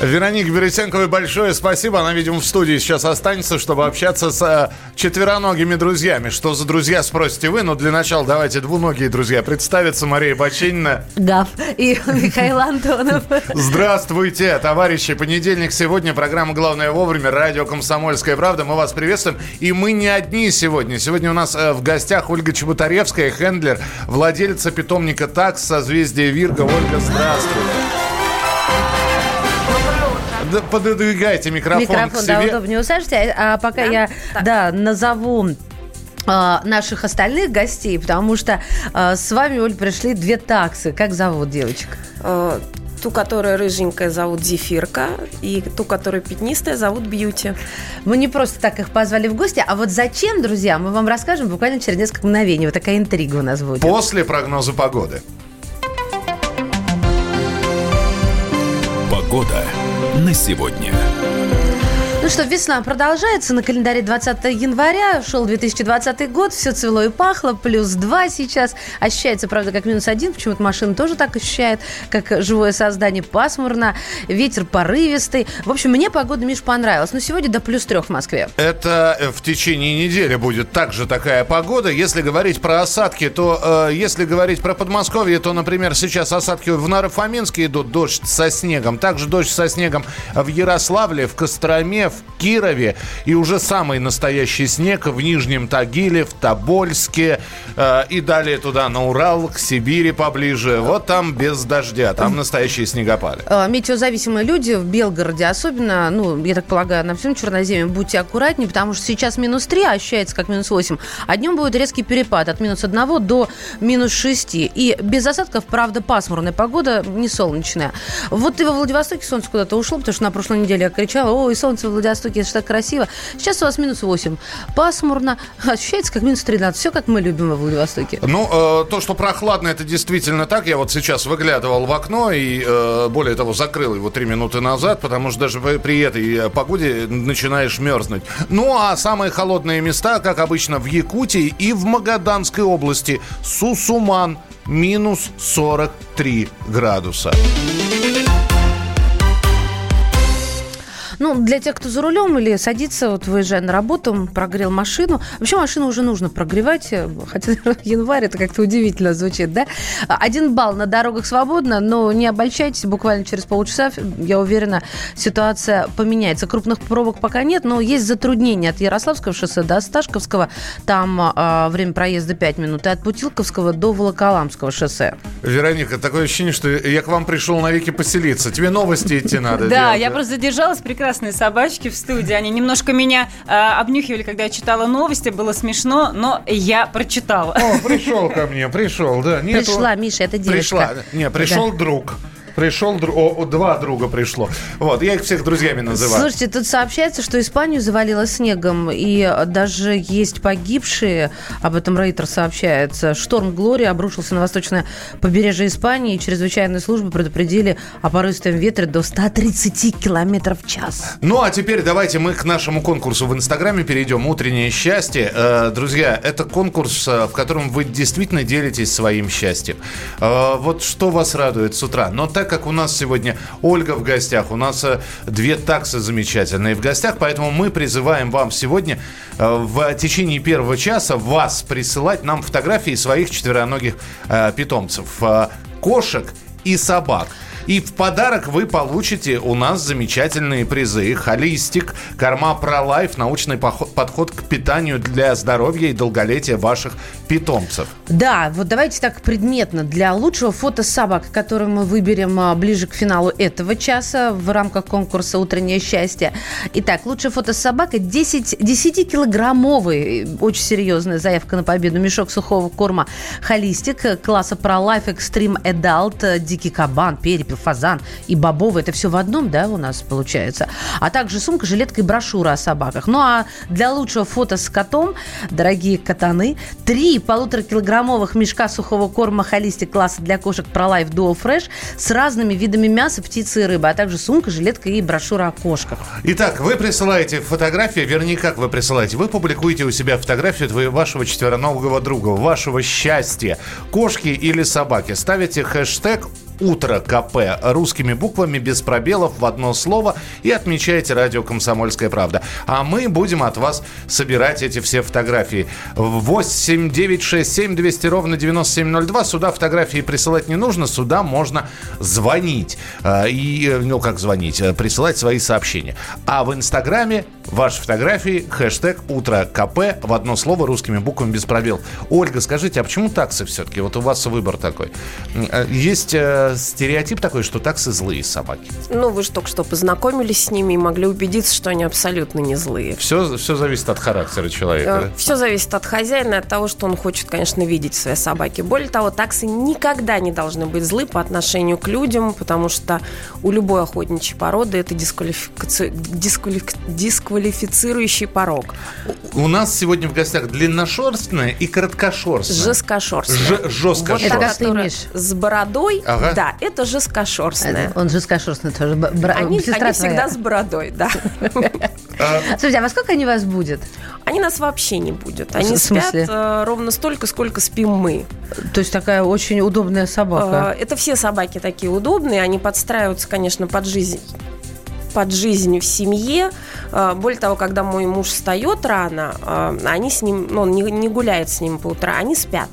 Вероника Бересенкова, большое спасибо. Она, видимо, в студии сейчас останется, чтобы общаться с четвероногими друзьями. Что за друзья, спросите вы, но для начала давайте двуногие друзья представятся. Мария Бачинина. Гав. И Михаил Антонов. Здравствуйте, товарищи. Понедельник сегодня. Программа «Главное вовремя». Радио «Комсомольская правда». Мы вас приветствуем. И мы не одни сегодня. Сегодня у нас в гостях Ольга Чебутаревская, хендлер, владелица питомника «Такс» созвездия Вирга. Ольга, здравствуйте. Пододвигайте микрофон к себе. Да, удобнее усаживайтесь. А пока назову наших остальных гостей, потому что с вами, Оль, пришли две таксы. Как зовут девочек? Ту, которая рыженькая, зовут Зефирка, и ту, которая пятнистая, зовут Бьюти. Мы не просто так их позвали в гости, а вот зачем, друзья, мы вам расскажем буквально через несколько мгновений. Вот такая интрига у нас будет. После прогноза погоды. Погода на сегодня. Ну что, весна продолжается. На календаре 20 января шел 2020 год. Все цвело и пахло. +2 сейчас. Ощущается, правда, как -1. Почему-то машина тоже так ощущает, как живое создание. Пасмурно. Ветер порывистый. В общем, мне погода, Миш, понравилась. Но сегодня до +3 в Москве. Это в течение недели будет также такая погода. Если говорить про осадки, то... если говорить про Подмосковье, то, например, сейчас осадки в Наро-Фоминске идут. Дождь со снегом. Также дождь со снегом в Ярославле, в Костроме, в Кирове, и уже самый настоящий снег в Нижнем Тагиле, в Тобольске, и далее туда, на Урал, к Сибири поближе. Вот там без дождя, там настоящие снегопады. Метеозависимые люди в Белгороде особенно, ну, я так полагаю, на всем Черноземье, будьте аккуратнее, потому что сейчас -3, а ощущается как -8, а днем будет резкий перепад от -1 до -6. И без осадков, правда, пасмурная погода, не солнечная. Вот и во Владивостоке солнце куда-то ушло, потому что на прошлой неделе я кричала: ой, солнце в Владивостоке, это же так красиво. Сейчас у вас -8. Пасмурно. Ощущается как -13. Все, как мы любим во Владивостоке. Ну, то, что прохладно, это действительно так. Я вот сейчас выглядывал в окно и, более того, закрыл его 3 минуты назад, потому что даже при этой погоде начинаешь мерзнуть. Ну, а самые холодные места, как обычно, в Якутии и в Магаданской области. Сусуман. -43 градуса. Ну, для тех, кто за рулем или садится, вот выезжая на работу, прогрел машину. Вообще машину уже нужно прогревать, хотя январь, это как-то удивительно звучит, да? 1 балл на дорогах свободно, но не обольщайтесь, буквально через полчаса, я уверена, ситуация поменяется. Крупных пробок пока нет, но есть затруднения от Ярославского шоссе до Осташковского, там время проезда 5 минут, и от Путилковского до Волоколамского шоссе. Вероника, такое ощущение, что я к вам пришел навеки поселиться, тебе новости идти надо. Да, я просто задержалась, прекрасно. Красные собачки в студии, они немножко меня обнюхивали, когда я читала новости, было смешно, но я прочитала. О, пришел ко мне, да. Нет, пришла, Миша, это девушка. Пришел друг. Два друга пришло. Вот, я их всех друзьями называю. Слушайте, тут сообщается, что Испанию завалило снегом, и даже есть погибшие, об этом Рейтер сообщается. Шторм «Глория» обрушился на восточное побережье Испании, и чрезвычайные службы предупредили о порывистом ветре до 130 километров в час. Ну, а теперь давайте мы к нашему конкурсу в Инстаграме перейдем. «Утреннее счастье». Друзья, это конкурс, в котором вы действительно делитесь своим счастьем. Вот что вас радует с утра. Но так как у нас сегодня Ольга в гостях, у нас две таксы замечательные в гостях, поэтому мы призываем вам сегодня в течение первого часа вас присылать нам фотографии своих четвероногих питомцев, кошек и собак. И в подарок вы получите у нас замечательные призы. Холистик, корма ProLife, научный подход к питанию для здоровья и долголетия ваших питомцев. Да, вот давайте так предметно. Для лучшего фото собак, которое мы выберем ближе к финалу этого часа в рамках конкурса «Утреннее счастье». Итак, лучшее фото собака 10-килограммовый, очень серьезная заявка на победу, мешок сухого корма «Холистик», класса ProLife Extreme Adult, дикий кабан, перепель, фазан и бобовый. Это все в одном, да, у нас получается. А также сумка, жилетка и брошюра о собаках. Ну, а для лучшего фото с котом, дорогие котаны, 3,5-килограммовых мешка сухого корма холистик класса для кошек ProLife Duo Fresh с разными видами мяса, птицы и рыбы. А также сумка, жилетка и брошюра о кошках. Итак, вы присылаете фотографии, вернее, как вы присылаете, вы публикуете у себя фотографию вашего четвероногого друга, вашего счастья, кошки или собаки. Ставите хэштег «Утро КП» русскими буквами, без пробелов, в одно слово, и отмечаете радио «Комсомольская правда». А мы будем от вас собирать эти все фотографии. 8 9 6 7 200 ровно 9702. Сюда фотографии присылать не нужно, сюда можно звонить. И, ну, как звонить? Присылать свои сообщения. А в Инстаграме ваши фотографии, хэштег «Утро КП» в одно слово, русскими буквами, без пробелов. Ольга, скажите, а почему таксы все-таки? Вот у вас выбор такой. Есть стереотип такой, что таксы злые собаки. Ну, вы же только что познакомились с ними и могли убедиться, что они абсолютно не злые. Все зависит от характера человека. Все зависит от хозяина, от того, что он хочет, конечно, видеть в своей собаке. Более того, таксы никогда не должны быть злы по отношению к людям, потому что у любой охотничьей породы это дисквалифицирующий порог. У нас сегодня в гостях длинношерстная и короткошерстная. Жесткошерстная. Жесткошерстная. Вот которая с бородой. Ага. Да, это жесткошерстная. Он жесткошерстный тоже. Они всегда с бородой, да. Слушайте, а во сколько они вас будут? Они нас вообще не будут. Они спят ровно столько, сколько спим мы. То есть такая очень удобная собака. Это все собаки такие удобные. Они подстраиваются, конечно, под жизнь в семье. Более того, когда мой муж встает рано, они с ним, ну, он не гуляет с ним по утрам, они спят.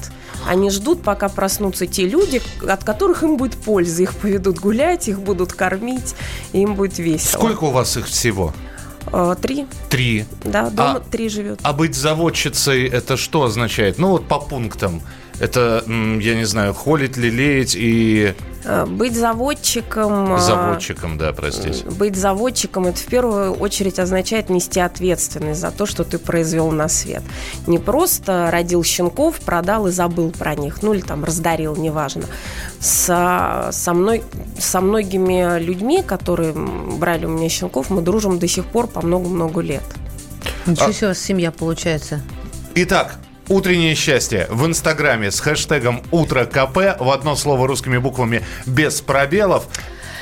Они ждут, пока проснутся те люди, от которых им будет польза. Их поведут гулять, их будут кормить, и им будет весело. Сколько у вас их всего? 3. 3. Да, дома 3 живет. А быть заводчицей это что означает? Ну вот по пунктам. Это, я не знаю, холить, лелеять и... Быть заводчиком... Заводчиком, да, простите. Быть заводчиком, это в первую очередь означает нести ответственность за то, что ты произвел на свет. Не просто родил щенков, продал и забыл про них, ну или там раздарил, неважно. Со многими людьми, которые брали у меня щенков, мы дружим до сих пор по много-много лет. Ничего себе у вас семья получается. Итак... Утреннее счастье в Инстаграме с хэштегом «Утро КП» в одно слово русскими буквами без пробелов.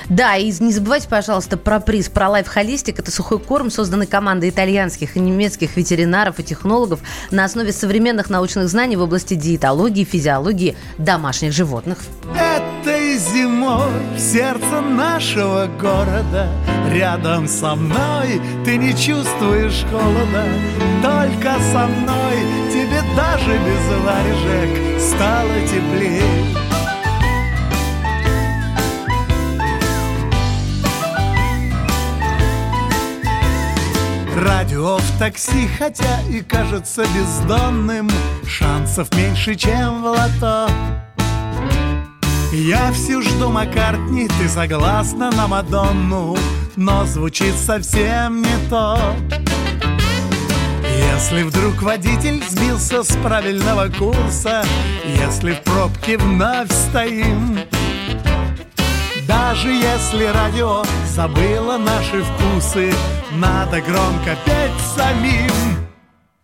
Да, и не забывайте, пожалуйста, про приз ProLife Холистик. Это сухой корм, созданный командой итальянских и немецких ветеринаров и технологов на основе современных научных знаний в области диетологии, физиологии домашних животных. Этой зимой в сердце нашего города рядом со мной ты не чувствуешь холода. Только со мной тебе даже без варежек стало теплее. Радио в такси, хотя и кажется бездонным, шансов меньше, чем в лото. Я всю жду Маккартни, ты согласна на Мадонну, но звучит совсем не то. Если вдруг водитель сбился с правильного курса, если в пробке вновь стоим, даже если радио забыло наши вкусы, надо громко петь самим.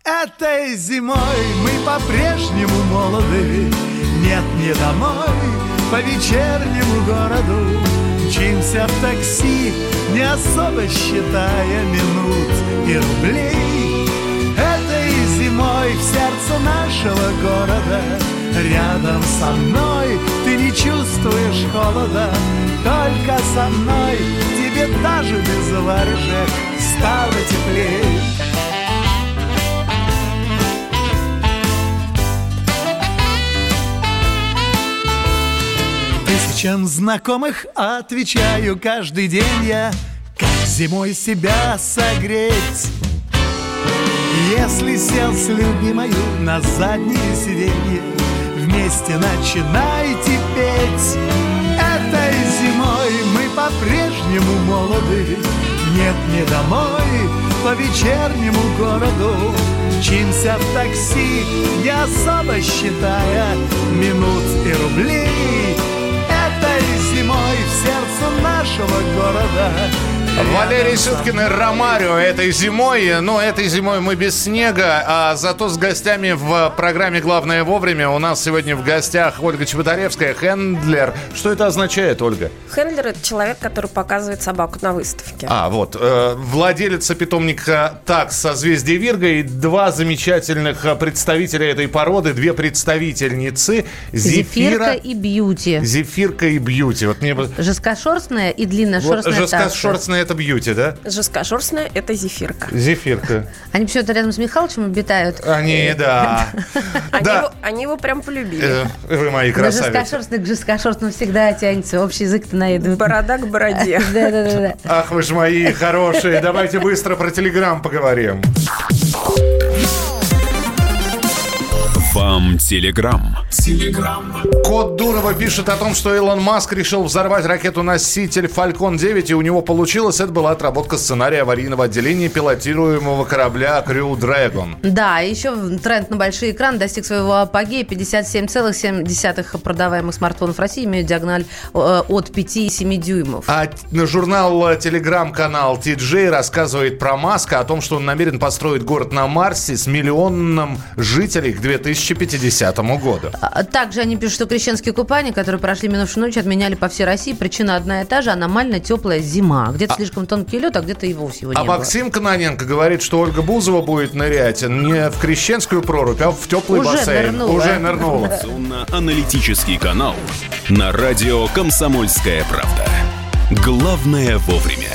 Этой зимой мы по-прежнему молоды, нет, не домой, по вечернему городу. Мчимся в такси, не особо считая минут и рублей. Этой зимой в сердце нашего города рядом со мной ты не чувствуешь холода. Только со мной тебе даже без варежек стало теплее. Тысячам знакомых отвечаю каждый день я, как зимой себя согреть. Если сел с любимою на заднее сиденье, вместе начинайте петь. Этой зимой мы по-прежнему молоды, нет, не домой, по вечернему городу. Мчимся в такси, не особо считая минут и рублей. Этой зимой зимой в сердце нашего города. Валерий Сюткин и Ромарио этой зимой. Но этой зимой мы без снега, а зато с гостями в программе «Главное вовремя». У нас сегодня в гостях Ольга Чебутаревская, хендлер. Что это означает, Ольга? Хендлер – это человек, который показывает собаку на выставке. А, вот. Владелица питомника «Такс» созвездие Вирга и два замечательных представителя этой породы, две представительницы – Зефирка и Бьюти. Зефирка и Бьюти. Вот мне... Жесткошерстная и длинношерстная вот, такса. Это бьюти, да? Жесткошерстная – это зефирка. Зефирка. Они почему-то рядом с Михалычем обитают. Они, да. Они его прям полюбили. Вы мои красавицы. Жесткошерстный к жесткошерстному всегда тянется. Общий язык-то найдут. Борода к бороде. Да-да-да. Ах, вы же мои хорошие. Давайте быстро про Телеграм поговорим. Вам Телеграм. Кот Дурова пишет о том, что Илон Маск решил взорвать ракету-носитель Falcon 9, и у него получилось. Это была отработка сценария аварийного отделения пилотируемого корабля Crew Dragon. Да, еще тренд на большой экран достиг своего апогея. 57,7% продаваемых смартфонов в России имеют диагональ от 5,7 дюймов. А журнал телеграм-канал TJ рассказывает про Маска, о том, что он намерен построить город на Марсе с миллионом жителей к 2050 году. Также они пишут, что крещенские купания, которые прошли минувшую ночь, отменяли по всей России. Причина одна и та же – аномально теплая зима. Где-то слишком тонкий лед, а где-то и вовсе его не было. А Максим Кононенко говорит, что Ольга Бузова будет нырять не в крещенскую прорубь, а в теплый бассейн. Уже нырнула. Аналитический канал на радио «Комсомольская правда». Главное вовремя.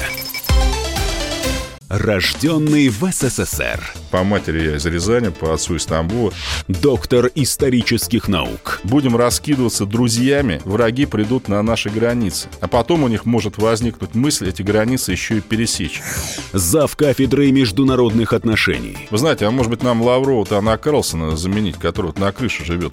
Рожденный в СССР. По матери я из Рязани, по отцу из Тамбова. Доктор исторических наук. Будем раскидываться друзьями, враги придут на наши границы. А потом у них может возникнуть мысль эти границы еще и пересечь. Завкафедрой международных отношений. Вы знаете, а может быть нам Лаврова-то на Карлсона заменить, который на крыше живет?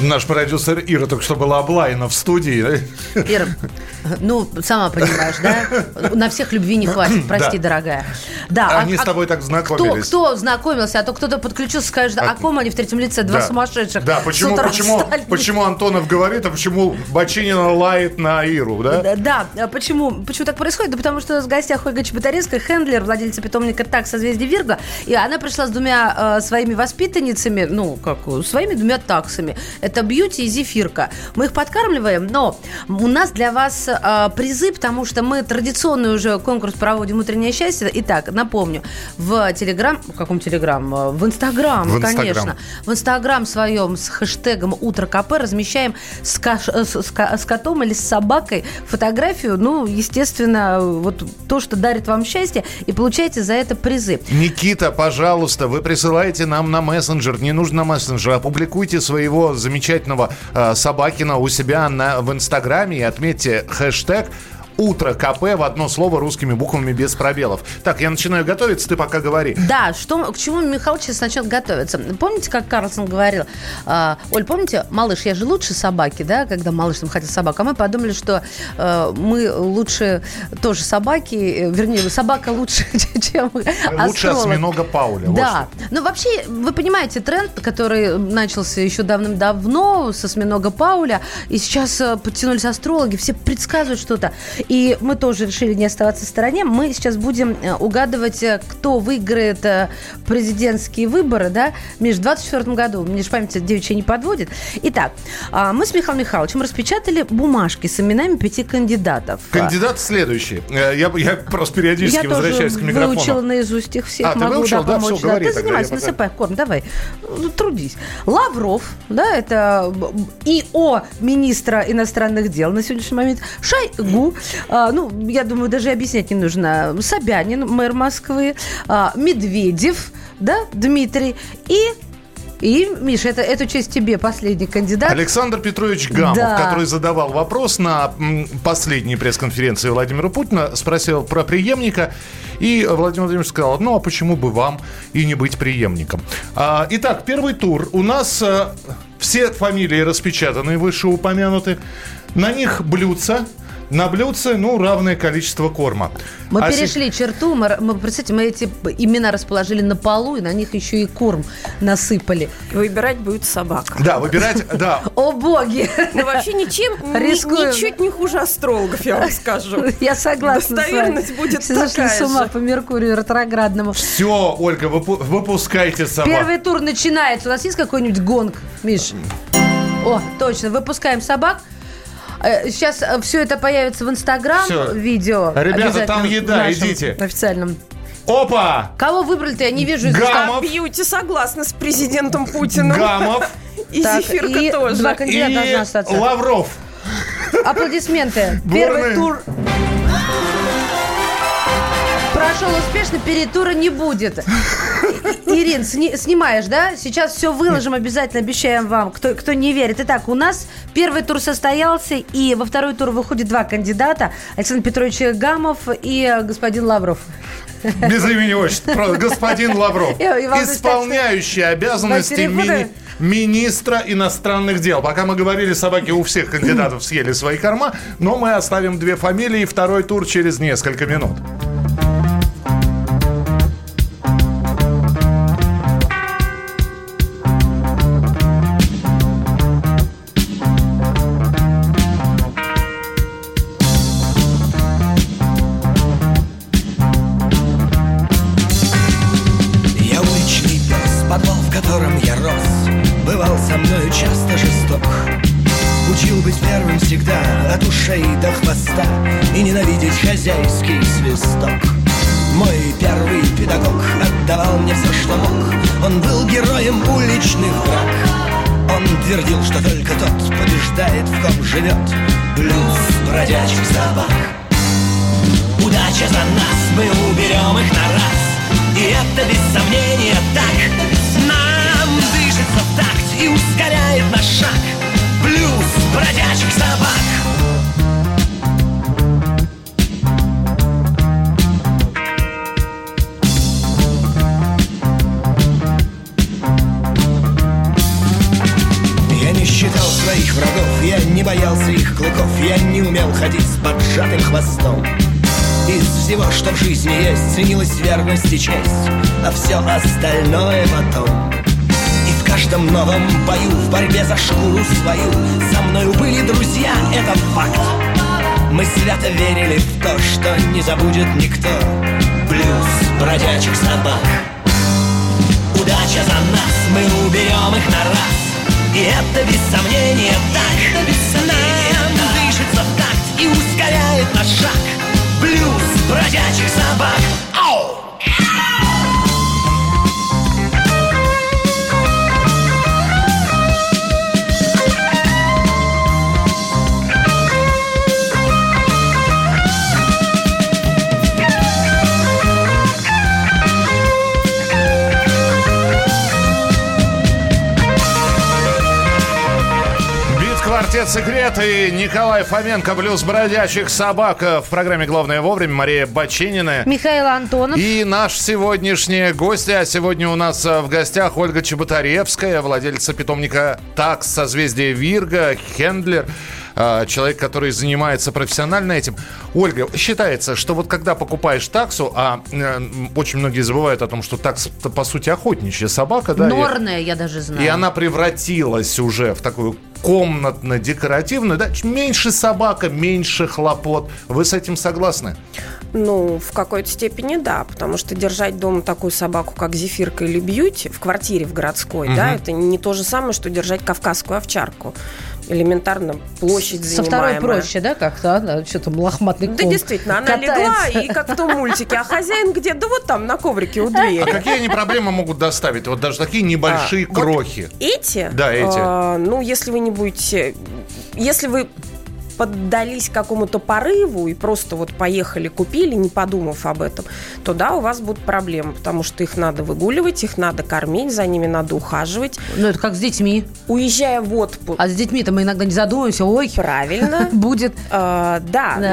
Наш продюсер Ира только что была облаяна в студии. Ира, ну, сама понимаешь, да? На всех любви не хватит, прости, да. Дорогая. Да, они с тобой так знакомились. Кто знакомился, а то кто-то подключился, скажет, о ком они в третьем лице, два сумасшедших. Да, почему Антонов говорит, а почему Бачинина лает на Иру, да? Да, почему так происходит? Да потому что у нас в гостях Ольга Чебутаревская, хендлер, владельца питомника «Такс» созвездие Вирга, и она пришла с двумя своими воспитанницами, своими двумя таксами. Это Бьюти и Зефирка. Мы их подкармливаем, но у нас для вас призы, потому что мы традиционный уже конкурс проводим «Утреннее счастье». Итак, напомню, в Телеграм... В каком Телеграм? В Инстаграм, конечно. В Инстаграм своем с хэштегом «Утро КП» размещаем с котом или с собакой фотографию. Ну, естественно, вот то, что дарит вам счастье, и получаете за это призы. Никита, пожалуйста, вы присылаете нам на мессенджер. Не нужно на мессенджер. Опубликуйте своего замечательного Собакина у себя в Инстаграме и отметьте хэштег «Утро КП» в одно слово русскими буквами без пробелов. Так, я начинаю готовиться, ты пока говори. Да, к чему Михалыч сейчас начнет готовиться? Помните, как Карлсон говорил? Оль, помните, малыш, я же лучше собаки, да? Когда малыш там хотел собаку. А мы подумали, что мы лучше тоже собаки. Вернее, собака лучше, чем астролог. Лучше осьминога Пауля. Да. Ну, вообще, вы понимаете, тренд, который начался еще давным-давно с осьминога Пауля, и сейчас подтянулись астрологи, все предсказывают что-то. И мы тоже решили не оставаться в стороне. Мы сейчас будем угадывать, кто выиграет президентские выборы, да, Миш, в 2024 году. Мне же память девичья не подводит. Итак, мы с Михаилом Михайловичем распечатали бумажки с именами 5 кандидатов. Кандидаты следующие. Я просто периодически возвращаюсь к микрофону. Я тоже выучила наизусть их всех. Могу, ты выучила? Да, все, говори. Ты занимайся, насыпай корм, давай. Трудись. Лавров, да, это ИО министра иностранных дел на сегодняшний момент. Шойгу. Ну, я думаю, даже объяснять не нужно. Собянин, мэр Москвы, Медведев, да, Дмитрий, и, Миша, эту честь тебе, последний кандидат. Александр Петрович Гамов, да, который задавал вопрос на последней пресс-конференции Владимира Путина, спросил про преемника, и Владимир Владимирович сказал, ну, а почему бы вам и не быть преемником? Итак, первый тур. У нас все фамилии распечатаны, вышеупомянуты. На них блюдца. На блюдце, ну, равное количество корма. Мы перешли черту, мы, представьте, мы эти имена расположили на полу, и на них еще и корм насыпали. Выбирать будет собака. Да, выбирать, да. О, боги! Ну, вообще ничем, ничуть не хуже астрологов, я вам скажу. Я согласна. Достоверность будет такая же. Все зашли с ума по Меркурию ретроградному. Все, Ольга, выпускайте собак. Первый тур начинается. У нас есть какой-нибудь гонг, Миш? О, точно, выпускаем собак. Сейчас все это появится в Инстаграм, видео. Ребята, там еда, идите. Официальном. Опа! Кого выбрали-то, я не вижу. Гамов. Бьюти согласна с президентом Путиным. Гамов. И так, Зефирка и тоже. Два кандидата должна остаться. Лавров. Аплодисменты. Первый тур прошел успешно, перетура не будет. Ирин, снимаешь, да? Сейчас все выложим, обязательно обещаем вам, кто не верит. Итак, у нас первый тур состоялся, и во второй тур выходит два кандидата. Александр Петрович Гамов и господин Лавров. Без имени отчества. Господин Лавров. Исполняющий обязанности министра иностранных дел. Пока мы говорили, собаки у всех кандидатов съели свои корма, но мы оставим две фамилии. Второй тур через несколько минут. Хозяйский свисток. Мой первый педагог отдавал мне все, что мог. Он был героем уличных драк. Он твердил, что только тот побеждает, в ком живет блюз бродячих собак. Удача за нас, мы уберем их на раз. И это без сомнения так. Нам дышится такт и ускоряет наш шаг блюз бродячих собак. Врагов. Я не боялся их клыков, я не умел ходить с поджатым хвостом. Из всего, что в жизни есть, ценилась верность и честь, а все остальное потом. И в каждом новом бою, в борьбе за шкуру свою, со мною были друзья, это факт. Мы свято верили в то, что не забудет никто блюз бродячих собак. Удача за нас, мы уберем их на раз. И это без сомнения так, нам дышится в такт и ускоряет наш шаг блюз бродячих собак. Ау! Квартет «Секрет» и Николай Фоменко, блюз бродячих собак. В программе «Главное вовремя» Мария Бачинина. Михаил Антонов. И наш сегодняшний гость. А сегодня у нас в гостях Ольга Чебутаревская, владельца питомника «Такс», созвездие Вирга, хендлер. Человек, который занимается профессионально этим. Ольга, считается, что вот когда покупаешь таксу, а очень многие забывают о том, что такс, по сути, охотничья собака, да? Норная, я даже знаю. И она превратилась уже в такую комнатно-декоративную, да? Меньше собака, меньше хлопот. Вы с этим согласны? Ну, в какой-то степени да, потому что держать дома такую собаку, как Зефирка или Бьюти, в квартире в городской, да, это не то же самое, что держать кавказскую овчарку. Элементарно площадь занимаемая. Со второй проще, да, как-то? Она что там, лохматный ком. Да, действительно, она катается. Легла, и как в том мультике. А хозяин где? Да вот там, на коврике у двери. А какие они проблемы могут доставить? Вот даже такие небольшие крохи. Вот эти? Да, эти. Ну, если вы не будете... Если вы поддались какому-то порыву и просто вот поехали, купили, не подумав об этом, то да, у вас будут проблемы, потому что их надо выгуливать, их надо кормить, за ними надо ухаживать. Ну, это как с детьми. Уезжая в отпуск. А с детьми-то мы иногда не задумываемся, ой, правильно. Будет. Да,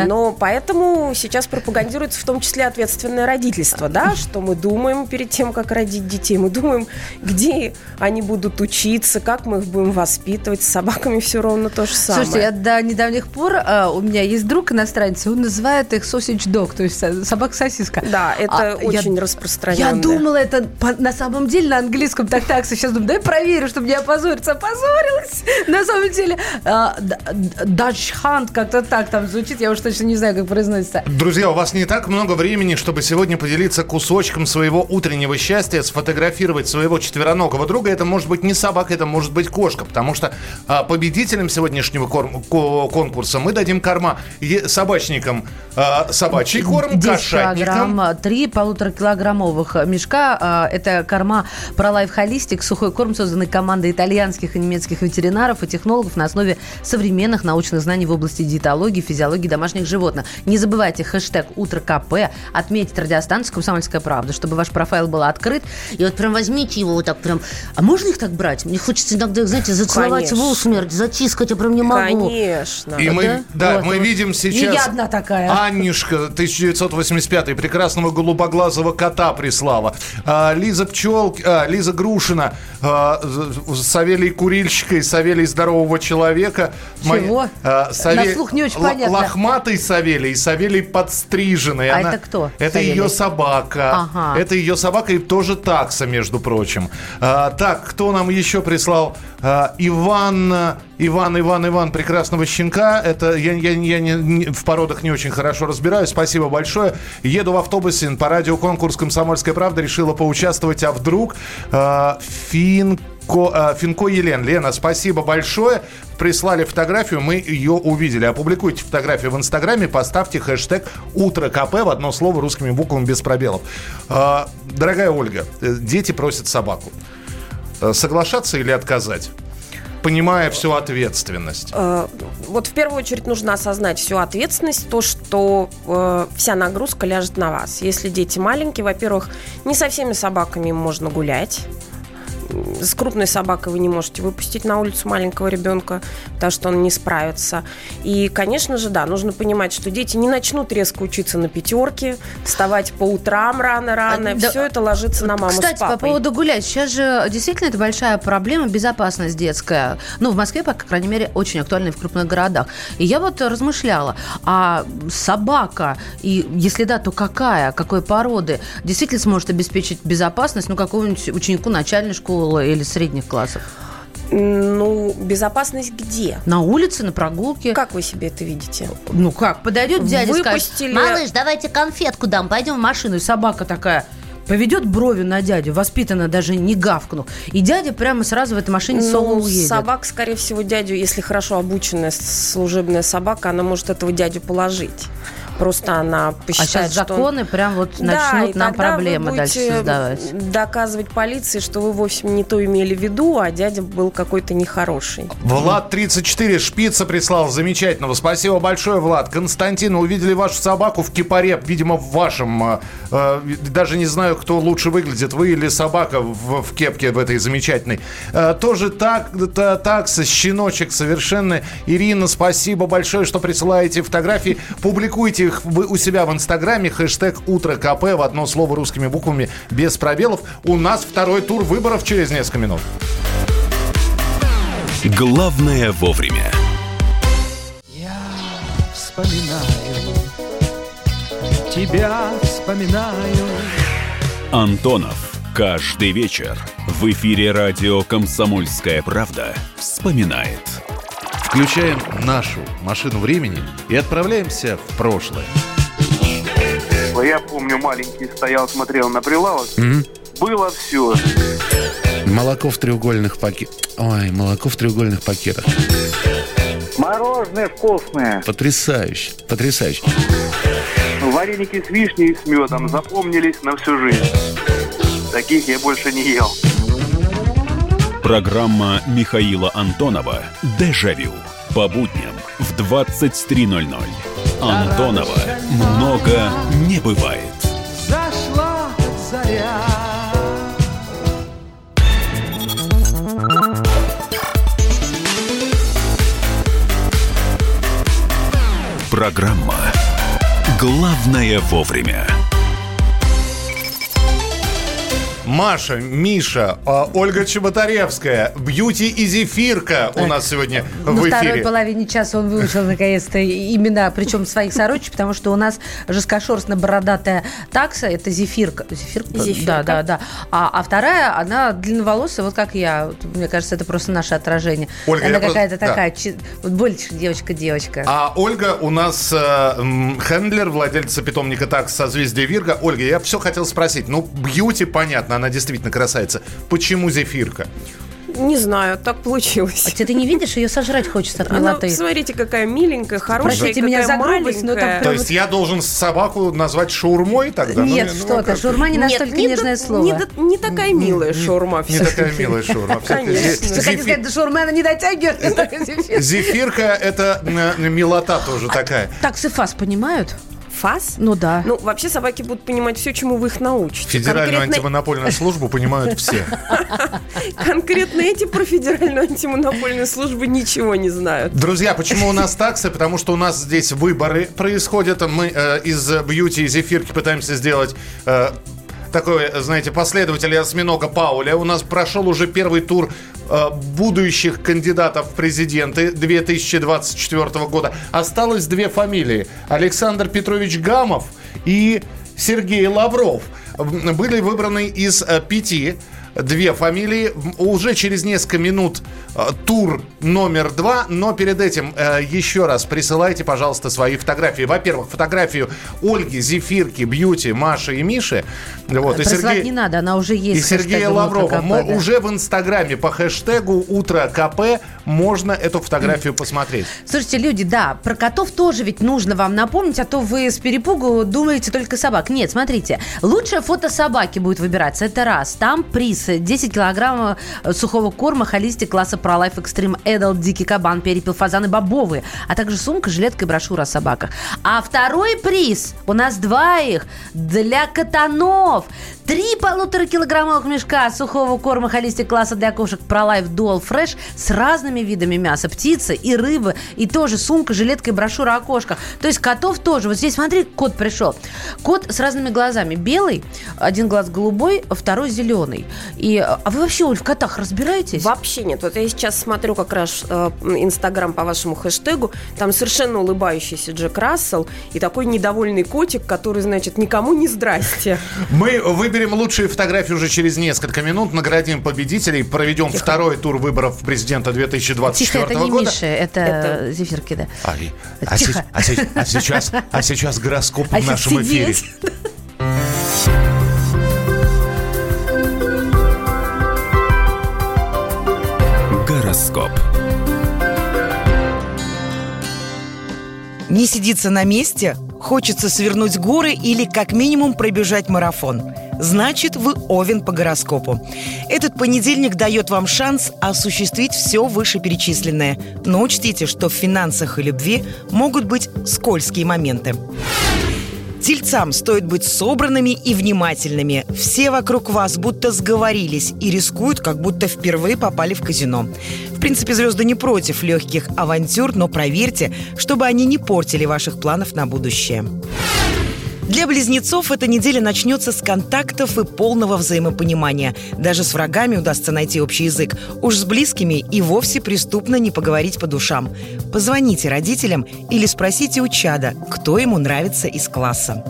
но поэтому сейчас пропагандируется в том числе ответственное родительство, да, что мы думаем перед тем, как родить детей, мы думаем, где они будут учиться, как мы их будем воспитывать, с собаками все ровно то же самое. Слушайте, я до недавних пор, у меня есть друг иностранец, он называет их sausage dog, то есть собака-сосиска. Да, это очень распространенное. Я думала, это на самом деле на английском так-такс. Сейчас думаю, дай проверю, чтобы не опозориться. Опозорилась! На самом деле Dutch Hunt как-то так там звучит, я уж точно не знаю, как произносится. Друзья, у вас не так много времени, чтобы сегодня поделиться кусочком своего утреннего счастья, сфотографировать своего четвероногого друга. Это может быть не собака, это может быть кошка, потому что победителям сегодняшнего конкурса мы дадим корма собачникам собачий корм, кошатникам. 3,5-килограммовых мешка. Это корма ProLife Holistic, сухой корм, созданный командой итальянских и немецких ветеринаров и технологов на основе современных научных знаний в области диетологии, физиологии домашних животных. Не забывайте хэштег «Утро КП», отметить радиостанцию «Комсомольская правда», чтобы ваш профайл был открыт. И вот прям возьмите его вот так прям. А можно их так брать? Мне хочется иногда, знаете, зацеловать в усмерть, затискать, я прям не могу. Конечно. И мы видим сейчас... И я одна такая. Аннишка 1985-й прекрасного голубоглазого кота прислала. Лиза Грушина, Савелий Курильщика и Савелий Здорового Человека. Чего? На слух не очень понятно. Лохматый Савелий и Савелий Подстриженный. Это кто? Это ее собака. Ага. Это ее собака и тоже такса, между прочим. Так, кто нам еще прислал? Иван прекрасного щенка. Это я в породах не очень хорошо разбираюсь. Спасибо большое. Еду в автобусе по радиоконкурс «Комсомольская правда». Решила поучаствовать, а вдруг Финко Елена. Лена, спасибо большое. Прислали фотографию, мы ее увидели. Опубликуйте фотографию в Инстаграме, поставьте хэштег «Утро КП» в одно слово русскими буквами без пробелов. Дорогая Ольга, дети просят собаку. Соглашаться или отказать? Понимая всю ответственность. Вот в первую очередь нужно осознать всю ответственность, то, что вся нагрузка ляжет на вас. Если дети маленькие, во-первых, не со всеми собаками можно гулять. С крупной собакой вы не можете выпустить на улицу маленького ребенка, потому что он не справится. И, конечно же, да, нужно понимать, что дети не начнут резко учиться на пятерке, вставать по утрам рано-рано. Все это ложится на маму с папой. Кстати, по поводу гулять. Сейчас же действительно это большая проблема, безопасность детская. Ну, в Москве, по крайней мере, очень актуальна в крупных городах. И я вот размышляла, а собака, и если да, то какая, какой породы, действительно сможет обеспечить безопасность, ну, какому-нибудь ученику начальной школы или средних классов? Ну, безопасность где? На улице, на прогулке. Как вы себе это видите? Ну как, подойдет дядя и скажет: малыш, давайте конфетку дам, пойдем в машину. И собака такая поведет бровью на дядю, воспитанно даже не гавкнув. И дядя прямо сразу в этой машине соло уедет. Собак, скорее всего, дядю, если хорошо обученная служебная собака, она может этого дядю положить. Просто она посчитает, что... А сейчас законы прям вот начнут нам проблемы дальше создавать. Доказывать полиции, что вы вовсе не то имели в виду, а дядя был какой-то нехороший. Влад 34 Шпица прислал замечательного. Спасибо большое, Влад. Константин, увидели вашу собаку в кипаре, видимо, в вашем. Даже не знаю, кто лучше выглядит, вы или собака в кепке в этой замечательной. Тоже такса, щеночек совершенно. Ирина, спасибо большое, что присылаете фотографии. Публикуйте их у себя в Инстаграме, хэштег «Утро КП» в одно слово русскими буквами без пробелов. У нас второй тур выборов через несколько минут. Главное вовремя. Я вспоминаю, тебя вспоминаю. Антонов. Каждый вечер в эфире радио «Комсомольская правда» вспоминает. Включаем нашу машину времени и отправляемся в прошлое. Я помню, маленький стоял, смотрел на прилавок. Mm-hmm. Было все. Молоко в треугольных пакетах. Мороженое вкусное. Потрясающе, потрясающе. Вареники с вишней и с медом запомнились на всю жизнь. Таких я больше не ел. Программа Михаила Антонова «Дежавю». По будням в 23:00. Антонова много не бывает. Зашла заря. Программа «Главное вовремя». Маша, Миша, Ольга Чебутаревская, Бьюти и Зефирка у нас сегодня в эфире. Во второй половине часа он выучил наконец-то имена, причем своих сородичей, потому что у нас жесткошерстно-бородатая такса, это Зефирка. Зефирка? Да. А вторая, она длинноволосая, вот как я. Мне кажется, это просто наше отражение. Ольга, она какая-то такая, вот больше девочка. А Ольга у нас хендлер, владельца питомника Такс созвездия Вирга. Ольга, я все хотел спросить. Ну, Бьюти, понятно. Она действительно красавица. Почему Зефирка? Не знаю, так получилось. А ты не видишь, ее сожрать хочется от милоты. Смотрите, какая миленькая, хорошая, простите какая меня маленькая. Но там то есть я должен собаку назвать шаурмой тогда? Нет, что-то. Шаурма не настолько нежное слово. Не такая милая шаурма. Не такая милая шаурма. Конечно. Ты хотите сказать, до шаурмы она не дотягивает? Зефирка – это милота тоже такая. Таксифас понимают? Фас? Ну да. Ну, вообще собаки будут понимать все, чему вы их научите. Федеральную антимонопольную службу понимают все. Конкретно эти про федеральную антимонопольную службу ничего не знают. Друзья, почему у нас таксы? Потому что у нас здесь выборы происходят. Мы из Бьюти и Зефирки пытаемся сделать... такой, знаете, последователь осьминога Пауля. У нас прошел уже первый тур будущих кандидатов в президенты 2024 года. Осталось две фамилии. Александр Петрович Гамов и Сергей Лавров. Были выбраны из 5 две фамилии. Уже через несколько минут тур номер 2. Но перед этим еще раз присылайте, пожалуйста, свои фотографии. Во-первых, фотографию Ольги, Зефирки, Бьюти, Маши и Миши. Вот. И Сергей... не надо, она уже есть. И Сергея Лаврова. КП, да. Уже в Инстаграме по хэштегу «Утро КП» можно эту фотографию посмотреть. Слушайте, люди, да, про котов тоже ведь нужно вам напомнить, а то вы с перепугу думаете только собак. Нет, смотрите, лучшее фото собаки будет выбираться. Это раз. Там приз 10 килограммов сухого корма холисти класса ProLife Extreme Adult, дикий кабан, перепел, фазан и бобовые, а также сумка, жилетка и брошюра о собаках. А второй приз, у нас 2 их, для катанов. 3 полуторакилограммовых мешка сухого корма холисти класса для кошек ProLife Dual Fresh с разными видами мяса, птицы и рыбы, и тоже сумка, жилетка и брошюра о кошках. То есть котов тоже. Вот здесь, смотри, кот пришел. Кот с разными глазами. Белый, один глаз голубой, второй зеленый. А вы вообще, Оль, в котах разбираетесь? Вообще нет. Вот я сейчас смотрю как раз Инстаграм по вашему хэштегу. Там совершенно улыбающийся Джек Рассел и такой недовольный котик, который, значит, никому не здрасте. Мы выберем лучшие фотографии уже через несколько минут, наградим победителей, проведем второй тур выборов президента 2024 года. Тихо, это не Миша, это Зефирки, да. А сейчас гороскоп в нашем эфире. Не сидится на месте, хочется свернуть горы или как минимум пробежать марафон. Значит, вы овен по гороскопу. Этот понедельник дает вам шанс осуществить все вышеперечисленное. Но учтите, что в финансах и любви могут быть скользкие моменты. Тельцам стоит быть собранными и внимательными. Все вокруг вас будто сговорились и рискуют, как будто впервые попали в казино. В принципе, звезды не против легких авантюр, но проверьте, чтобы они не портили ваших планов на будущее. Для близнецов эта неделя начнется с контактов и полного взаимопонимания. Даже с врагами удастся найти общий язык. Уж с близкими и вовсе преступно не поговорить по душам. Позвоните родителям или спросите у чада, кто ему нравится из класса.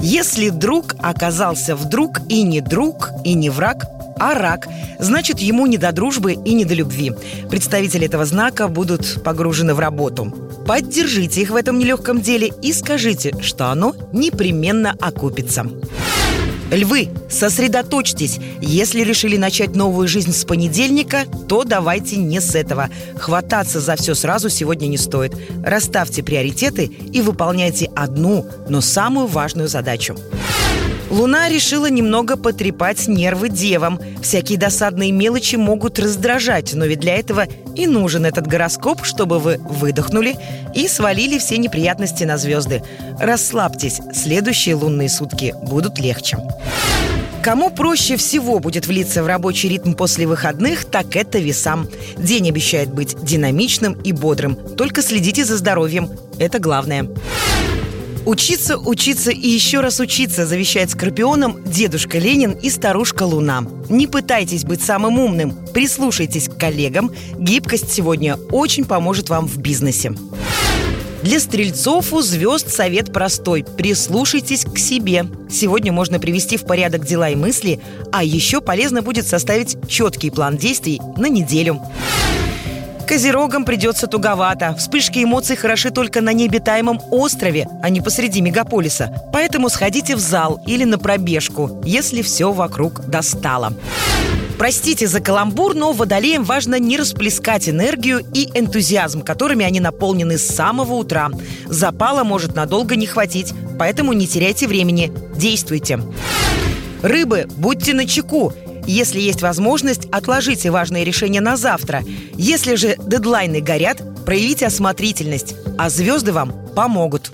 Если друг оказался вдруг и не друг, и не враг, а рак, значит, ему не до дружбы и не до любви. Представители этого знака будут погружены в работу. Поддержите их в этом нелегком деле и скажите, что оно непременно окупится. Львы, сосредоточьтесь. Если решили начать новую жизнь с понедельника, то давайте не с этого. Хвататься за все сразу сегодня не стоит. Расставьте приоритеты и выполняйте одну, но самую важную задачу. Луна решила немного потрепать нервы девам. Всякие досадные мелочи могут раздражать, но ведь для этого и нужен этот гороскоп, чтобы вы выдохнули и свалили все неприятности на звезды. Расслабьтесь, следующие лунные сутки будут легче. Кому проще всего будет влиться в рабочий ритм после выходных, так это весам. День обещает быть динамичным и бодрым. Только следите за здоровьем. Это главное. Учиться, учиться и еще раз учиться, завещает скорпионам дедушка Ленин и старушка Луна. Не пытайтесь быть самым умным, прислушайтесь к коллегам. Гибкость сегодня очень поможет вам в бизнесе. Для стрельцов у звезд совет простой – прислушайтесь к себе. Сегодня можно привести в порядок дела и мысли, а еще полезно будет составить четкий план действий на неделю. Козерогам придется туговато. Вспышки эмоций хороши только на необитаемом острове, а не посреди мегаполиса. Поэтому сходите в зал или на пробежку, если все вокруг достало. Простите за каламбур, но водолеям важно не расплескать энергию и энтузиазм, которыми они наполнены с самого утра. Запала может надолго не хватить, поэтому не теряйте времени, действуйте. Рыбы, будьте начеку. Если есть возможность, отложите важные решения на завтра. Если же дедлайны горят, проявите осмотрительность, а звезды вам помогут.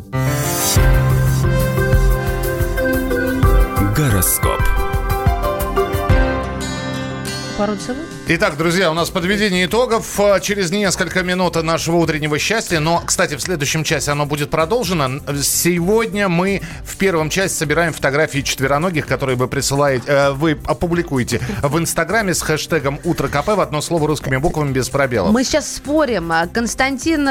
Гороскоп. Итак, друзья, у нас подведение итогов через несколько минут нашего утреннего счастья. Но, кстати, в следующем часе оно будет продолжено. Сегодня мы в первом часе собираем фотографии четвероногих, которые вы присылаете, вы опубликуете в Инстаграме с хэштегом «Утро КП» в одно слово русскими буквами без пробелов. Мы сейчас спорим. Константин,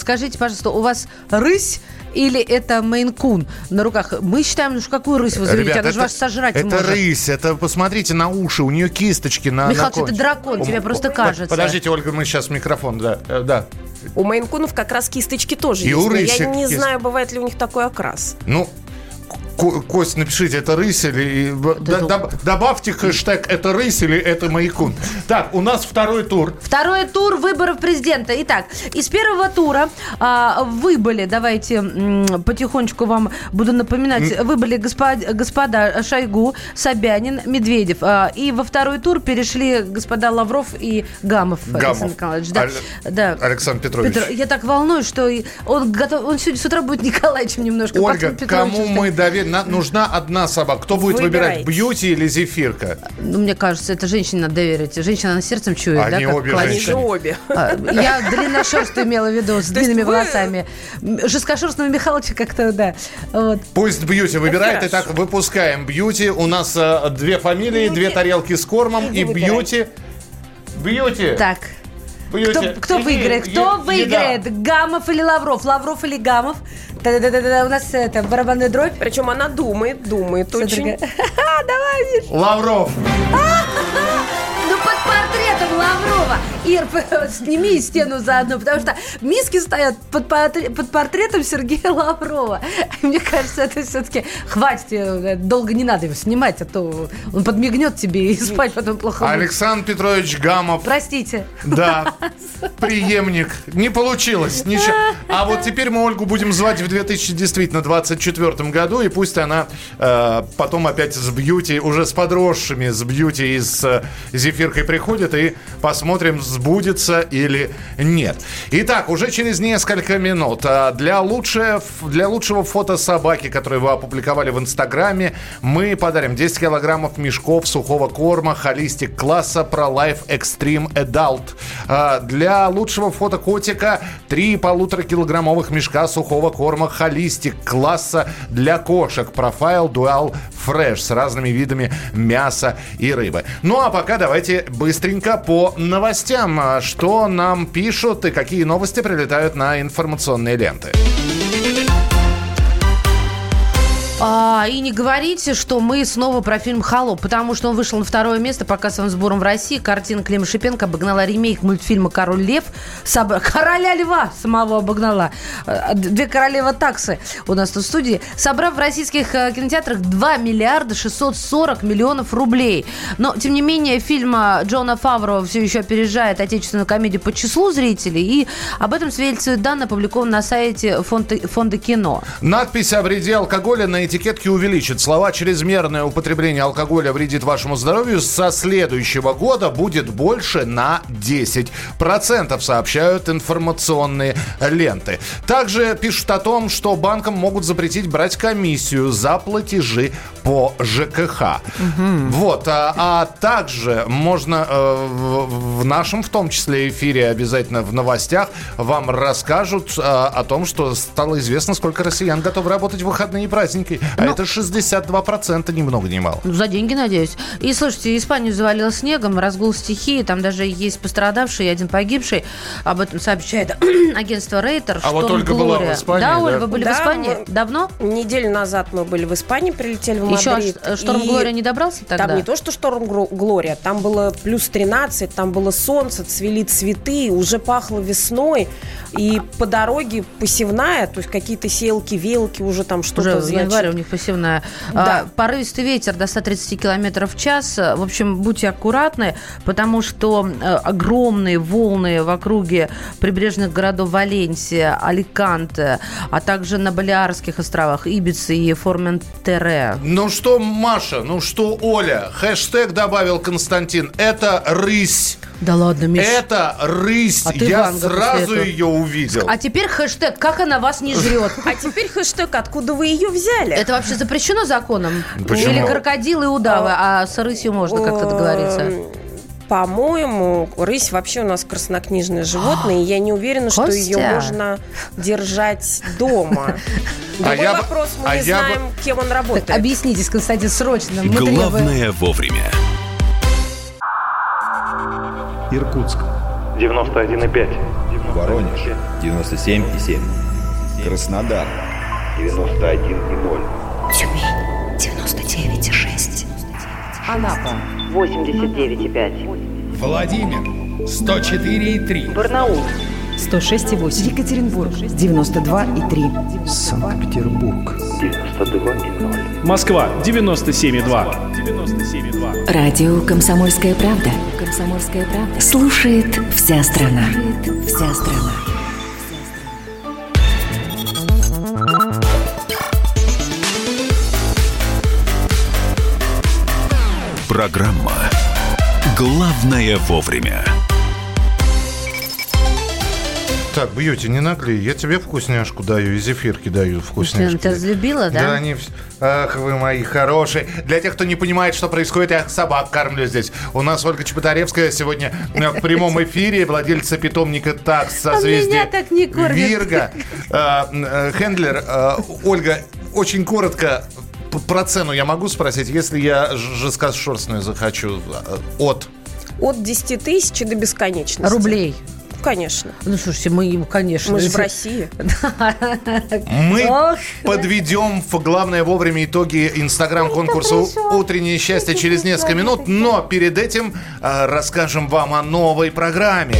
скажите, пожалуйста, у вас рысь или это мейн-кун на руках? Мы считаем, ну какую рысь вы заведете? Ребят, она же вас сожрать это может. Это рысь, это посмотрите на уши, у нее кисточки на... Михалыч, на это дракон, тебе просто кажется. Подождите, Ольга, мы сейчас микрофон, да. У мейн-кунов как раз кисточки тоже и есть. У рысек, я не знаю, бывает ли у них такой окрас. Ну, Кость, напишите, это рысь или... Добавьте хэштег «это рысь» или «это мейн-кун». Так, у нас второй тур. Второй тур выборов президента. Итак, из первого тура выбыли, давайте потихонечку вам буду напоминать, выбыли господа Шойгу, Собянин, Медведев. И во второй тур перешли господа Лавров и Гамов. Александр Николаевич. Да. Александр Петрович. Я так волнуюсь, что он сегодня с утра будет Николаевичем немножко. Ольга, кому мы доверим? Нужна одна собака. Кто будет выбирать, Бьюти или Зефирка? Ну, мне кажется, это женщине надо доверить. Женщина, она сердцем чует. Они обе женщины. Я длинношерстую имела в виду, с длинными волосами. Жесткошерстного Михалыча как-то, да. Вот. Пусть Бьюти выбирает. Итак, выпускаем Бьюти. У нас две фамилии, две тарелки с кормом и Бьюти. Бьюти. Так. Кто выиграет? Кто выиграет? Гамов или Лавров? Лавров или Гамов? У нас это барабанная дробь. Причем она думает очень. Давай, Миш. Лавров. Ну, под портретом Лаврова. Ир, сними стену заодно, потому что миски стоят под портретом Сергея Лаврова. Мне кажется, это все-таки хватит. Долго не надо его снимать, а то он подмигнет тебе и спать потом плохо будет. Александр Петрович Гамов. Простите. Да. Преемник. Не получилось. Ничего. А вот теперь мы Ольгу будем звать в 2024 году, и пусть она потом опять с Бьюти, уже с подросшими, с Бьюти и с Зефиркой приходит, и посмотрим, сбудется или нет. Итак, уже через несколько минут для лучшего фото собаки, которые вы опубликовали в Инстаграме, мы подарим 10 килограммов мешков сухого корма холистик класса ProLife Extreme Adult. Для лучшего фото котика 3 1,5-килограммовых мешка сухого корма холистик класса для кошек Profile Dual Fresh с разными видами мяса и рыбы. Ну а пока давайте быстренько по новостям, что нам пишут и какие новости прилетают на информационные ленты. И не говорите, что мы снова про фильм «Холоп», потому что он вышел на второе место по кассовым сборам в России. Картина Клима Шипенко обогнала ремейк мультфильма «Король Лев». «Короля Льва» самого обогнала. «Две королевы таксы» у нас тут в студии. Собрав в российских кинотеатрах 2 миллиарда 640 миллионов рублей. Но, тем не менее, фильм Джона Фавро все еще опережает отечественную комедию по числу зрителей. И об этом свидетельствуют данные, опубликованные на сайте фонда кино. Надпись о вреде алкоголя на этикетки увеличат. Слова «чрезмерное употребление алкоголя вредит вашему здоровью» со следующего года будет больше на 10%, сообщают информационные ленты. Также пишут о том, что банкам могут запретить брать комиссию за платежи по ЖКХ. Угу. Вот. А также можно в нашем, в том числе, эфире обязательно в новостях вам расскажут о том, что стало известно, сколько россиян готовы работать в выходные и праздники. А это 62%, ни много ни мало. За деньги, надеюсь. И, слушайте, Испанию завалило снегом, разгул стихии, там даже есть пострадавший и один погибший. Об этом сообщает агентство Рейтер. А вот Ольга Глория была в Испании. Да, Ольга, вы были в Испании? Давно? Неделю назад мы были в Испании, прилетели в Мадрид. Еще шторм Глория не добрался тогда? Там не то, что шторм Глория, там было плюс 13, там было солнце, цвели цветы, уже пахло весной, и по дороге посевная, то есть какие-то селки, велки, уже там что-то, уже, значит. Уже в январе у них посевная. Да. Порывистый ветер до 130 километров в час. В общем, будьте аккуратны, потому что огромные волны в округе прибрежных городов Валенсия, Аликанте, а также на Балеарских островах, Ибице и Форментере. Ну что, Маша, ну что, Оля, хэштег добавил Константин. Это рысь. Да ладно, Миш. Это рысь. А я сразу ее увидел. А теперь хэштег «Как она вас не жрет». А теперь хэштег «Откуда вы ее взяли». Это вообще запрещено законом? Почему? Или крокодилы и удавы, а с рысью можно как-то договориться? По-моему, рысь вообще у нас краснокнижное животное, и я не уверена, что ее можно держать дома. Другой вопрос, мы не знаем, кем он работает. Объяснитесь, Константин, срочно. Главное вовремя. Иркутск 91,5, Воронеж 97,7, Краснодар 91,0, Тюмень 99,6, Анапа 89,5, Владимир 104,3, Барнаул 106,8, Екатеринбург 92,3, Санкт-Петербург 92,0, Москва 97,2. Радио «Комсомольская правда». «Комсомольская правда». Слушает вся страна. Слушает вся страна. Программа «Главное вовремя». Так, Бьюти, не нагли. Я тебе вкусняшку даю, и зефирки даю вкусняшки. Ты разлюбила, да? Да, они... Ах, вы мои хорошие. Для тех, кто не понимает, что происходит, я собак кормлю здесь. У нас Ольга Чебутаревская сегодня в прямом эфире, владельца питомника «Такс» в созвездии Вирга. Хендлер, Ольга, очень коротко про цену я могу спросить, если я жесткошерстную захочу? От? От 10 тысяч до бесконечности. Рублей. Конечно. Ну, слушайте, мы им, конечно... Мы же в России. Мы подведем в главное вовремя итоги Инстаграм-конкурса «Утреннее счастье» через несколько минут, но перед этим расскажем вам о новой программе.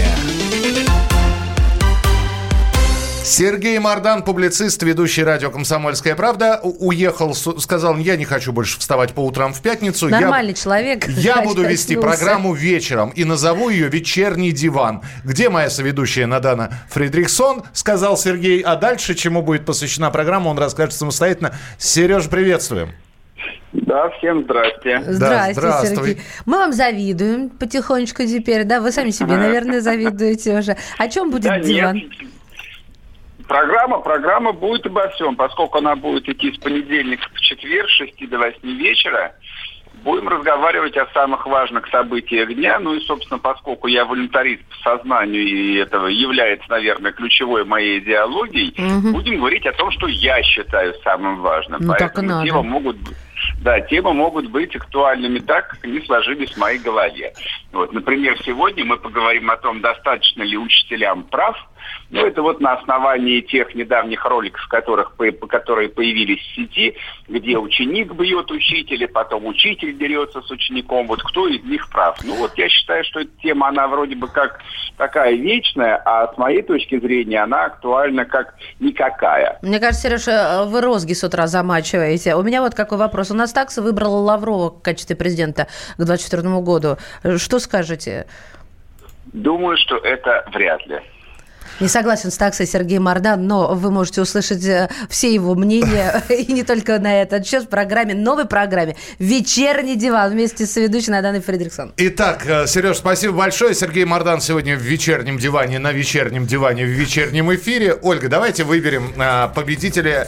Сергей Мардан, публицист, ведущий радио «Комсомольская правда», уехал, сказал, я не хочу больше вставать по утрам в пятницу. Нормальный человек. Я буду вести программу вечером и назову ее «Вечерний диван». Где моя соведущая Надана Фридрихсон, сказал Сергей. А дальше, чему будет посвящена программа, он расскажет самостоятельно. Сереж, приветствуем. Да, всем здрасте. Здравствуй, Сергей. Мы вам завидуем потихонечку теперь. Да, вы сами себе, наверное, завидуете уже. О чем будет диван? Программа будет обо всем, поскольку она будет идти с понедельника в четверг с 6 до 8 вечера. Будем разговаривать о самых важных событиях дня. Ну и, собственно, поскольку я волонтарист по сознанию, и это является, наверное, ключевой моей идеологией, будем говорить о том, что я считаю самым важным. Ну, поэтому темы могут быть актуальными так, как они сложились в моей голове. Вот, например, сегодня мы поговорим о том, достаточно ли учителям прав. Ну, это вот на основании тех недавних роликов, которые появились в сети, где ученик бьет учителя, потом учитель дерется с учеником. Вот кто из них прав? Ну, вот я считаю, что эта тема, она вроде бы как такая вечная, а с моей точки зрения она актуальна как никакая. Мне кажется, Сережа, вы розги с утра замачиваете. У меня вот какой вопрос. У нас Такс выбрала Лаврова в качестве президента к 2024 году. Что скажете? Думаю, что это вряд ли. Не согласен с таксой Сергей Мардан, но вы можете услышать все его мнения, и не только на этот счет, в программе, новой программе «Вечерний диван» вместе с ведущей Наданой Фредериксон. Итак, Сереж, спасибо большое. Сергей Мардан сегодня в «Вечернем диване», на «Вечернем диване», в «Вечернем эфире». Ольга, давайте выберем победителя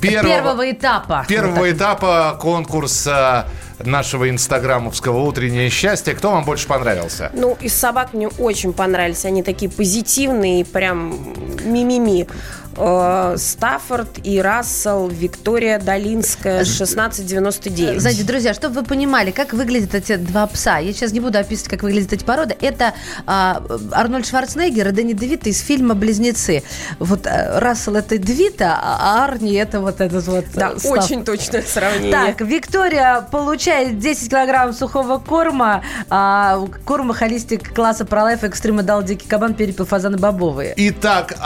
первого этапа конкурса нашего инстаграмовского «Утреннее счастье». Кто вам больше понравился? Ну, из собак мне очень понравились. Они такие позитивные, прям ми-ми-ми. Стаффорд и Рассел, Виктория Долинская, 1699. Знаете, друзья, чтобы вы понимали, как выглядят эти два пса. Я сейчас не буду описывать, как выглядят эти породы. Это Арнольд Шварценеггер и Дэнни ДеВито из фильма «Близнецы». Вот Рассел — это ДеВито, а Арни — это вот этот вот. Да, очень точное сравнение. Так, Виктория получает 10 килограмм сухого корма, корма холистик класса ProLife, экстрим дал дикий кабан, перепел фазаны бобовые. Итак,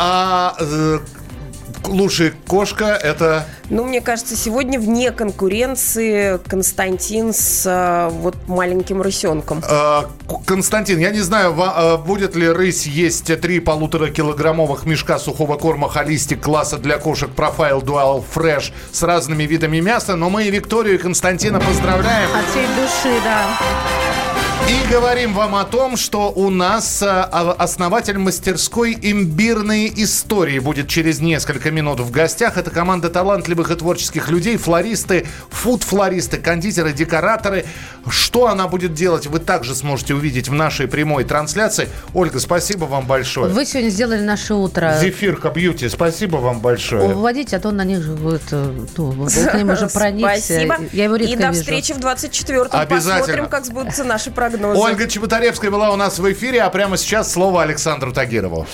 лучшая кошка – это... Ну, мне кажется, сегодня вне конкуренции Константин с вот маленьким рысенком. Константин, я не знаю, будет ли рысь есть 3,5-килограммовых мешка сухого корма холистик класса для кошек Profile Dual Fresh с разными видами мяса, но мы и Викторию, и Константина поздравляем. От всей души, да. И говорим вам о том, что у нас основатель мастерской «Имбирные истории» будет через несколько минут в гостях. Это команда талантливых и творческих людей, флористы, фуд-флористы, кондитеры, декораторы. Что она будет делать, вы также сможете увидеть в нашей прямой трансляции. Ольга, спасибо вам большое. Вы сегодня сделали наше утро. Зефирка, Бьюти, спасибо вам большое. Уводите, а то он на них же будет... К ним уже проникся. Спасибо. Я его редко вижу. И до встречи в 24-м. Обязательно. Посмотрим, как сбудутся наши программы. Ольга Чебутаревская была у нас в эфире, а прямо сейчас слово Александру Тагирову.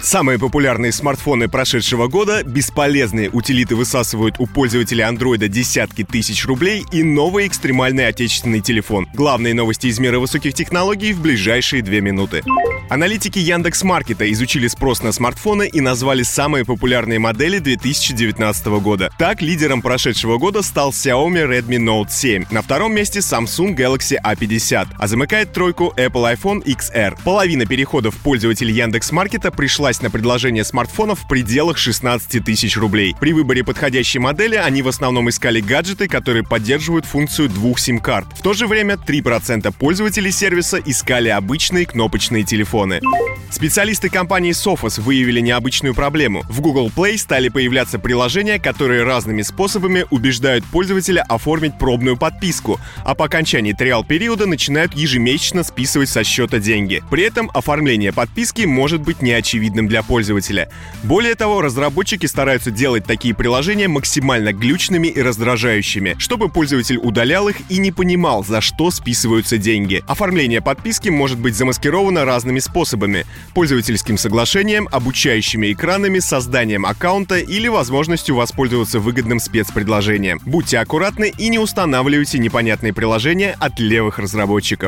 Самые популярные смартфоны прошедшего года, бесполезные утилиты высасывают у пользователей Андроида десятки тысяч рублей и новый экстремальный отечественный телефон. Главные новости из мира высоких технологий в ближайшие 2 минуты. Аналитики Яндекс.Маркета изучили спрос на смартфоны и назвали самые популярные модели 2019 года. Так, лидером прошедшего года стал Xiaomi Redmi Note 7. На втором месте Samsung Galaxy A50. А замыкает тройку Apple iPhone XR. Половина переходов пользователей Яндекс.Маркета пришлась на предложение смартфонов в пределах 16 тысяч рублей. При выборе подходящей модели они в основном искали гаджеты, которые поддерживают функцию 2 сим-карт. В то же время 3% пользователей сервиса искали обычные кнопочные телефоны. Специалисты компании Sophos выявили необычную проблему. В Google Play стали появляться приложения, которые разными способами убеждают пользователя оформить пробную подписку, а по окончании триал-периода начинают ежемесячно списывать со счета деньги. При этом оформление подписки может быть неочевидным для пользователя. Более того, разработчики стараются делать такие приложения максимально глючными и раздражающими, чтобы пользователь удалял их и не понимал, за что списываются деньги. Оформление подписки может быть замаскировано разными способами: пользовательским соглашением, обучающими экранами, созданием аккаунта или возможностью воспользоваться выгодным спецпредложением. Будьте аккуратны и не устанавливайте непонятные приложения от левых разработчиков.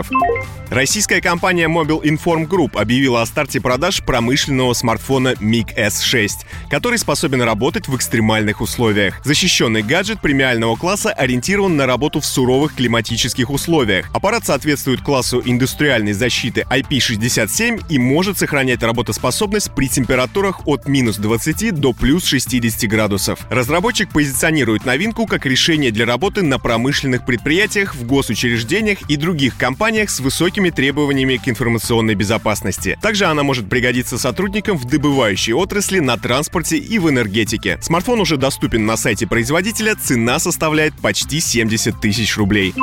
Российская компания Mobile Inform Group объявила о старте продаж промышленного смартфона MiG S6, который способен работать в экстремальных условиях. Защищенный гаджет премиального класса ориентирован на работу в суровых климатических условиях. Аппарат соответствует классу индустриальной защиты IP67 и может сохранять работоспособность при температурах от минус 20 до плюс 60 градусов. Разработчик позиционирует новинку как решение для работы на промышленных предприятиях, в госучреждениях и других компаниях с высокими требованиями к информационной безопасности. Также она может пригодиться сотрудникам в добывающей отрасли, на транспорте и в энергетике. Смартфон уже доступен на сайте производителя, цена составляет почти 70 тысяч рублей.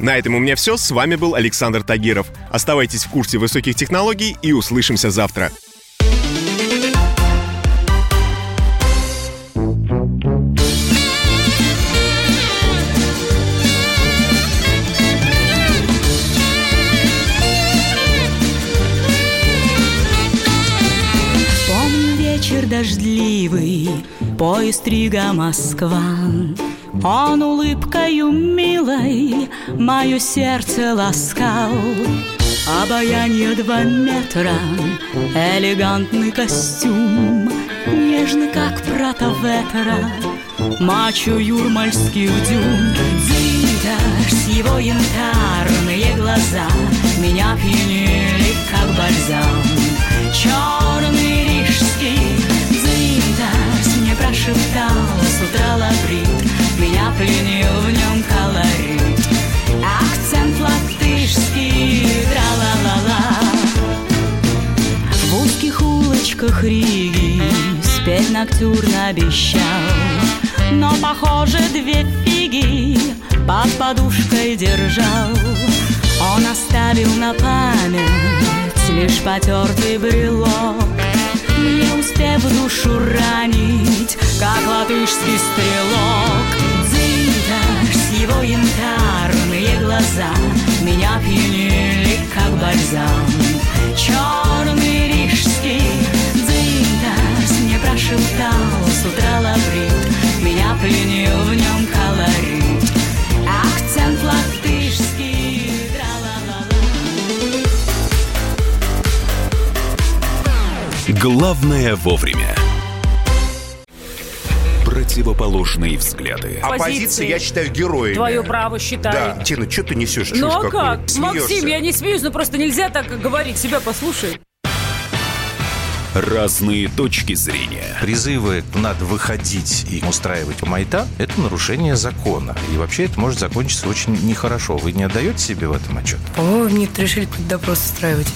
На этом у меня все. С вами был Александр Тагиров. Оставайтесь в курсе высоких технологий и услышимся завтра. Помню вечер дождливый, поезд Рига-Москва. Он улыбкою милой мое сердце ласкал. Обаяние 2 метра, элегантный костюм, нежный, как протоветра, мачо юрмальских дюн. Димитар с его янтарные глаза меня пьянили, как бальзам. Черный риш пленил в нем колорит, акцент латышский, тра-ла-ла-ла. В узких улочках Риги спеть ноктюрно обещал, но, похоже, две фиги под подушкой держал. Он оставил на память лишь потертый брелок, не успев душу ранить, как латышский стрелок. Дзинтаж, его янтарные глаза меня пьянили, как бальзам. Черный рижский дзинтаж мне прошептал с утра лабрит, меня пленил в нем колорит, акцент латышский. Главное вовремя. Противоположные взгляды. Оппозиция, я считаю, героями. Твое право считает. Да. Тина, что ты несешь? Чушь какую-то. Ну а как? Смеешься. Максим, я не смеюсь, но просто нельзя так говорить. Себя послушай. Разные точки зрения. Призывы «надо выходить и устраивать майта» – это нарушение закона. И вообще это может закончиться очень нехорошо. Вы не отдаете себе в этом отчет? По-моему, мне решили какой-то допрос устраивать.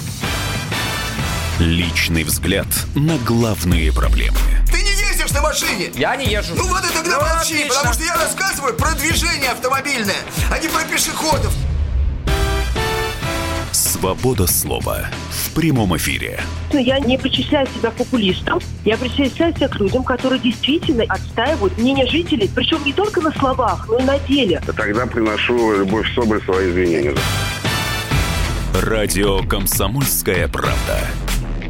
Личный взгляд на главные проблемы. Ты не ездишь на машине? Я не езжу. Ну вот и тогда молчи, отлично. Потому что я рассказываю про движение автомобильное, а не про пешеходов. Свобода слова в прямом эфире. Я не причисляю себя к популистам. Я причисляю себя к людям, которые действительно отстаивают мнение жителей. Причем не только на словах, но и на деле. Я тогда приношу любовь к собой свои извинения. Радио «Комсомольская правда».